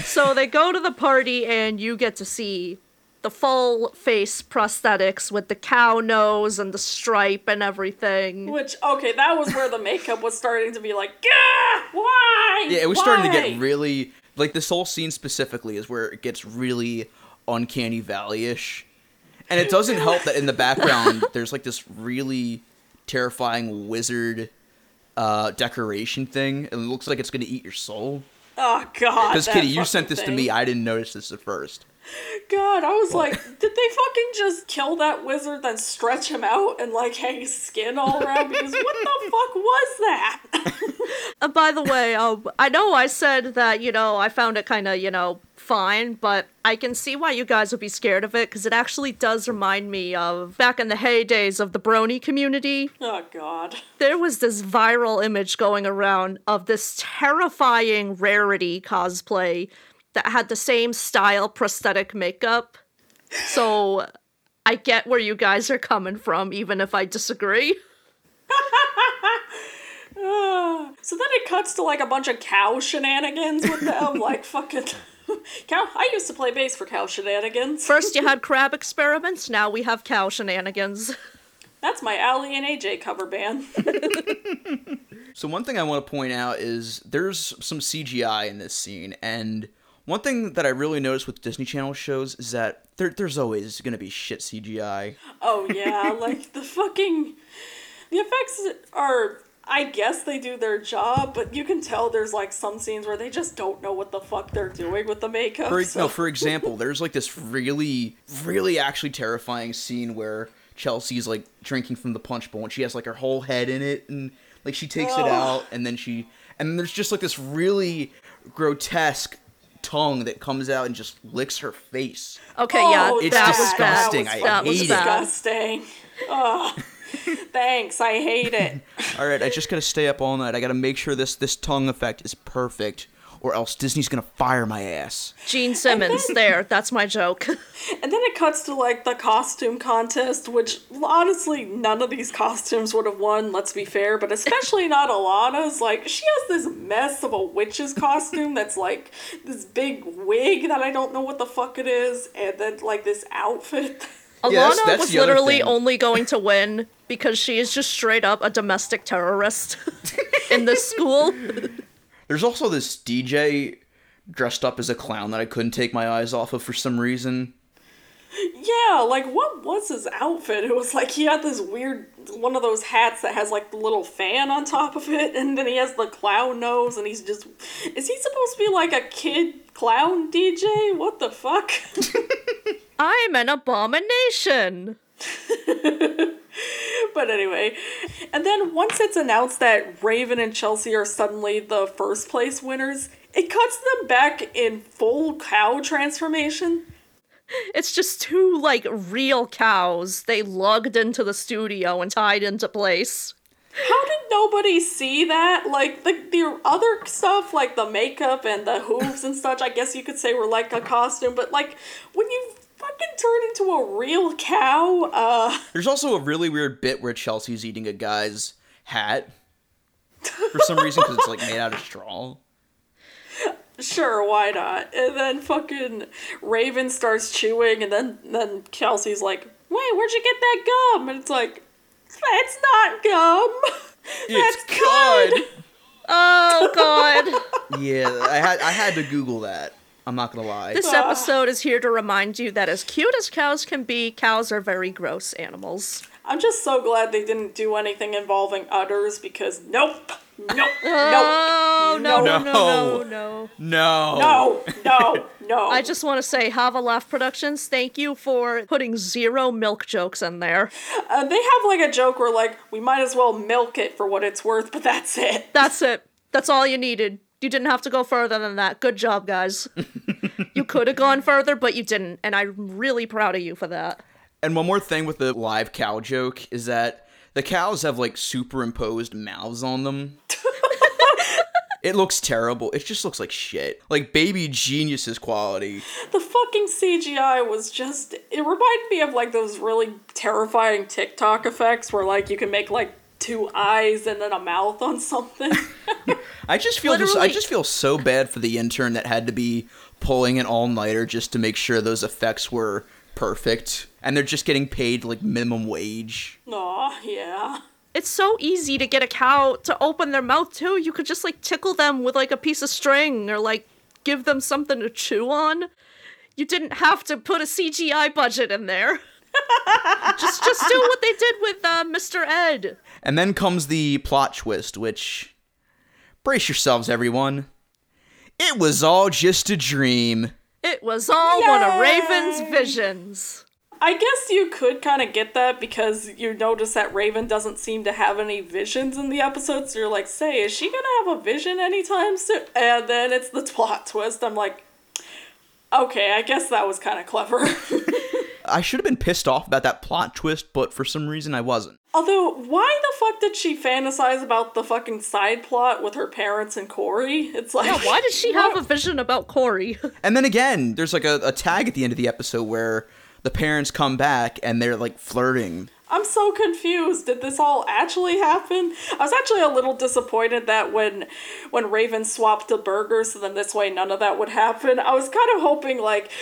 So they go to the party and you get to see the full face prosthetics with the cow nose and the stripe and everything. Which, okay, that was where the makeup was starting to be like, gah, why? Yeah, it was starting to get really, like, this whole scene specifically is where it gets really Uncanny Valley-ish. And it doesn't help that in the background, there's, like, this really terrifying wizard decoration thing. And it looks like it's going to eat your soul. Oh, God. Because, Kitty, you sent this to me. I didn't notice this at first. God, I was like, did they fucking just kill that wizard, then stretch him out and, like, hang his skin all around? Because what the fuck was that? By the way, I know I said that, you know, I found it kind of, you know, fine, but I can see why you guys would be scared of it, because it actually does remind me of back in the heydays of the brony community. Oh, God. There was this viral image going around of this terrifying rarity cosplay that had the same style prosthetic makeup. So I get where you guys are coming from, even if I disagree. So then it cuts to like a bunch of cow shenanigans with them. Like, fuck it. Cow, I used to play bass for cow shenanigans. First you had crab experiments, now we have cow shenanigans. That's my Allie and AJ cover band. So one thing I want to point out is there's some CGI in this scene, and one thing that I really noticed with Disney Channel shows is that there's always going to be shit CGI. Oh, yeah. Like, the effects are... I guess they do their job, but you can tell there's, like, some scenes where they just don't know what the fuck they're doing with the makeup. No, for example, there's, like, this really, really actually terrifying scene where Chelsea's, like, drinking from the punch bowl, and she has, like, her whole head in it, and, like, she takes it out, and then there's just, like, this really grotesque tongue that comes out and just licks her face. Okay, yeah, it's disgusting. That was disgusting. Oh, thanks, I hate it. All right, I just gotta stay up all night. I gotta make sure this tongue effect is perfect, or else Disney's gonna fire my ass. Gene Simmons, that's my joke. And then it cuts to, like, the costume contest, which, honestly, none of these costumes would have won, let's be fair, but especially not Alana's. Like, she has this mess of a witch's costume that's, like, this big wig that I don't know what the fuck it is, and then, like, this outfit. Alana was literally only going to win because she is just straight up a domestic terrorist in this school. There's also this DJ dressed up as a clown that I couldn't take my eyes off of for some reason. Yeah, like, what was his outfit? It was like he had this weird, one of those hats that has, like, the little fan on top of it, and then he has the clown nose, and he's just... Is he supposed to be, like, a kid clown DJ? What the fuck? I'm an abomination! But anyway, and then once it's announced that Raven and Chelsea are suddenly the first place winners, it cuts them back in full cow transformation. It's just two, like, real cows they lugged into the studio and tied into place. How did nobody see that? Like, the other stuff, like the makeup and the hooves and such, I guess you could say were like a costume, but, like, when you fucking turn into a real cow. There's also a really weird bit where Chelsea's eating a guy's hat for some reason because it's, like, made out of straw. Sure, why not? And then fucking Raven starts chewing, and then Chelsea's like, "Wait, where'd you get that gum?" And it's like, "That's not gum. It's cud." Oh God. Yeah, I had to Google that. I'm not going to lie. This episode is here to remind you that as cute as cows can be, cows are very gross animals. I'm just so glad they didn't do anything involving udders because nope. No. I just want to say, Have a Laugh Productions, thank you for putting zero milk jokes in there. They have, like, a joke where, like, we might as well milk it for what it's worth, but that's it. That's all you needed. You didn't have to go further than that. Good job, guys. You could have gone further, but you didn't. And I'm really proud of you for that. And one more thing with the live cow joke is that the cows have, like, superimposed mouths on them. It looks terrible. It just looks like shit. Like, baby geniuses quality. The fucking CGI was just... It reminded me of, like, those really terrifying TikTok effects where, like, you can make, like, two eyes and then a mouth on something. I just feel so bad for the intern that had to be pulling an all-nighter just to make sure those effects were perfect. And they're just getting paid, like, minimum wage. Aw, yeah. It's so easy to get a cow to open their mouth, too. You could just, like, tickle them with, like, a piece of string or, like, give them something to chew on. You didn't have to put a CGI budget in there. Just do what they did with Mr. Ed. And then comes the plot twist, which... Brace yourselves, everyone. It was all just a dream. It was all one of Raven's visions. I guess you could kind of get that because you notice that Raven doesn't seem to have any visions in the episodes. So you're like, say, is she going to have a vision anytime soon? And then it's the plot twist. I'm like, okay, I guess that was kind of clever. I should have been pissed off about that plot twist, but for some reason I wasn't. Although, why the fuck did she fantasize about the fucking side plot with her parents and Corey? It's like... Yeah, why did she have a vision about Corey? And then again, there's like a tag at the end of the episode where... The parents come back and they're, like, flirting. I'm so confused. Did this all actually happen? I was actually a little disappointed that when Raven swapped the burgers, so then this way none of that would happen. I was kind of hoping, like,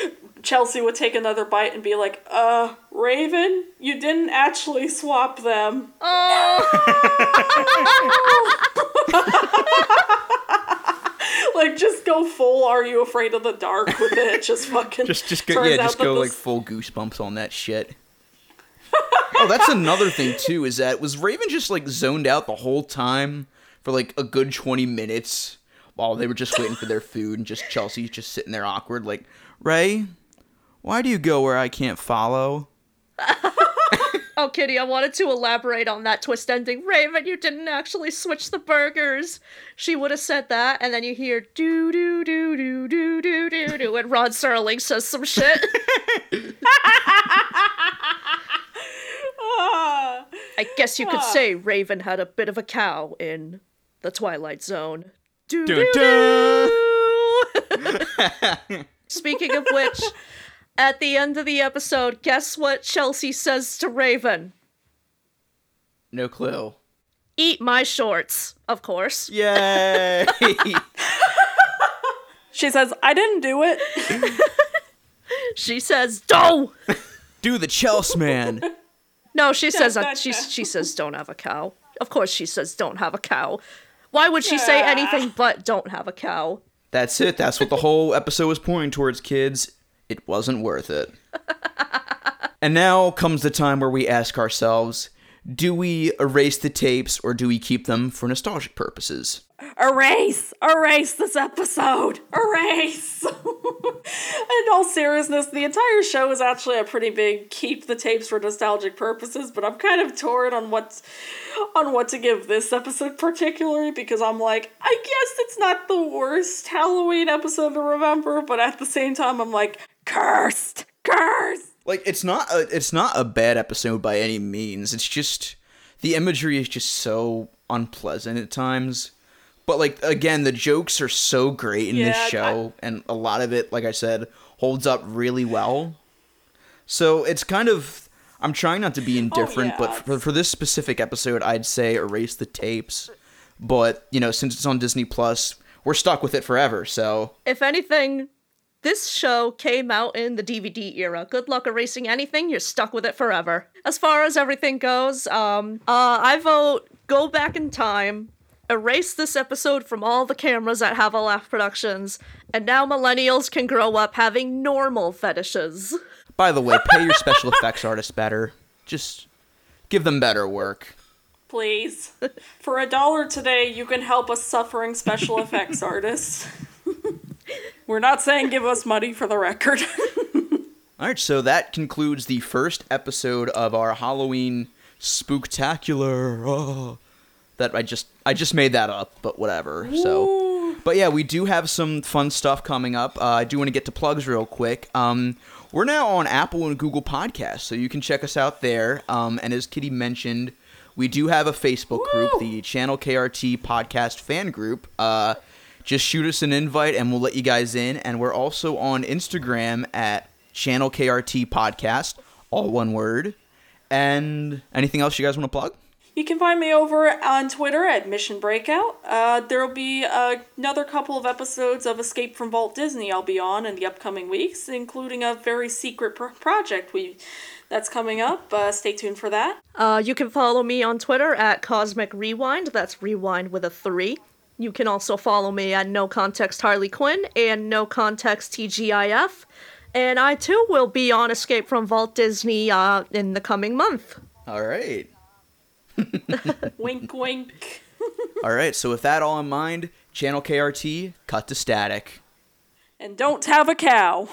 Chelsea would take another bite and be like, Raven, you didn't actually swap them. Like, just go full Are You Afraid of the Dark with it. Just fucking... just go full Goosebumps on that shit. Oh, that's another thing, too, is that was Raven just, like, zoned out the whole time for, like, a good 20 minutes while they were just waiting for their food and just Chelsea's just sitting there awkward, like, Ray, why do you go where I can't follow? Oh, Kitty, I wanted to elaborate on that twist ending. Raven, you didn't actually switch the burgers. She would have said that, and then you hear do do do do do do do do, and Rod Serling says some shit. I guess you could say Raven had a bit of a cow in the Twilight Zone. Do do do. Speaking of which. At the end of the episode, guess what Chelsea says to Raven? No clue. Eat my shorts, of course. Yay! She says, I didn't do it. She says, don't! Do the Chelsea man. No, she says, she says, don't have a cow. Of course she says, don't have a cow. Why would she say anything but don't have a cow? That's it. That's what the whole episode was pointing towards, kids. It wasn't worth it. And now comes the time where we ask ourselves, do we erase the tapes or do we keep them for nostalgic purposes? Erase this episode. Erase. In all seriousness, the entire show is actually a pretty big keep the tapes for nostalgic purposes, but I'm kind of torn on what to give this episode particularly because I'm like, I guess it's not the worst Halloween episode to remember, but at the same time I'm like, cursed. Like, it's not a bad episode by any means. It's just, the imagery is just so unpleasant at times. But, like, again, the jokes are so great in this show, and a lot of it, like I said, holds up really well. So it's kind of, I'm trying not to be indifferent, but for this specific episode, I'd say erase the tapes. But, you know, since it's on Disney+, we're stuck with it forever, so. If anything... This show came out in the DVD era. Good luck erasing anything. You're stuck with it forever. As far as everything goes, I vote go back in time, erase this episode from all the cameras at Have a Laugh Productions, and now millennials can grow up having normal fetishes. By the way, pay your special effects artists better. Just give them better work. Please. For $1 today, you can help us suffering special effects artists. We're not saying give us money, for the record. All right, so that concludes the first episode of our Halloween Spooktacular. Oh, that I just made that up, but whatever. Ooh. So But yeah, we do have some fun stuff coming up. I do want to get to plugs real quick. We're now on Apple and Google Podcasts, so you can check us out there. And as Kitty mentioned, we do have a Facebook group, the Channel KRT Podcast Fan Group. Just shoot us an invite and we'll let you guys in. And we're also on Instagram at Channel KRT Podcast, all one word. And anything else you guys want to plug? You can find me over on Twitter at Mission Breakout. There'll be another couple of episodes of Escape from Walt Disney I'll be on in the upcoming weeks, including a very secret project that's coming up. Stay tuned for that. You can follow me on Twitter at Cosmic Rewind. That's Rewind with a 3. You can also follow me at No Context Harley Quinn and No Context TGIF. And I, too, will be on Escape from Walt Disney in the coming month. All right. Wink, wink. All right, so with that all in mind, Channel KRT, cut to static. And don't have a cow.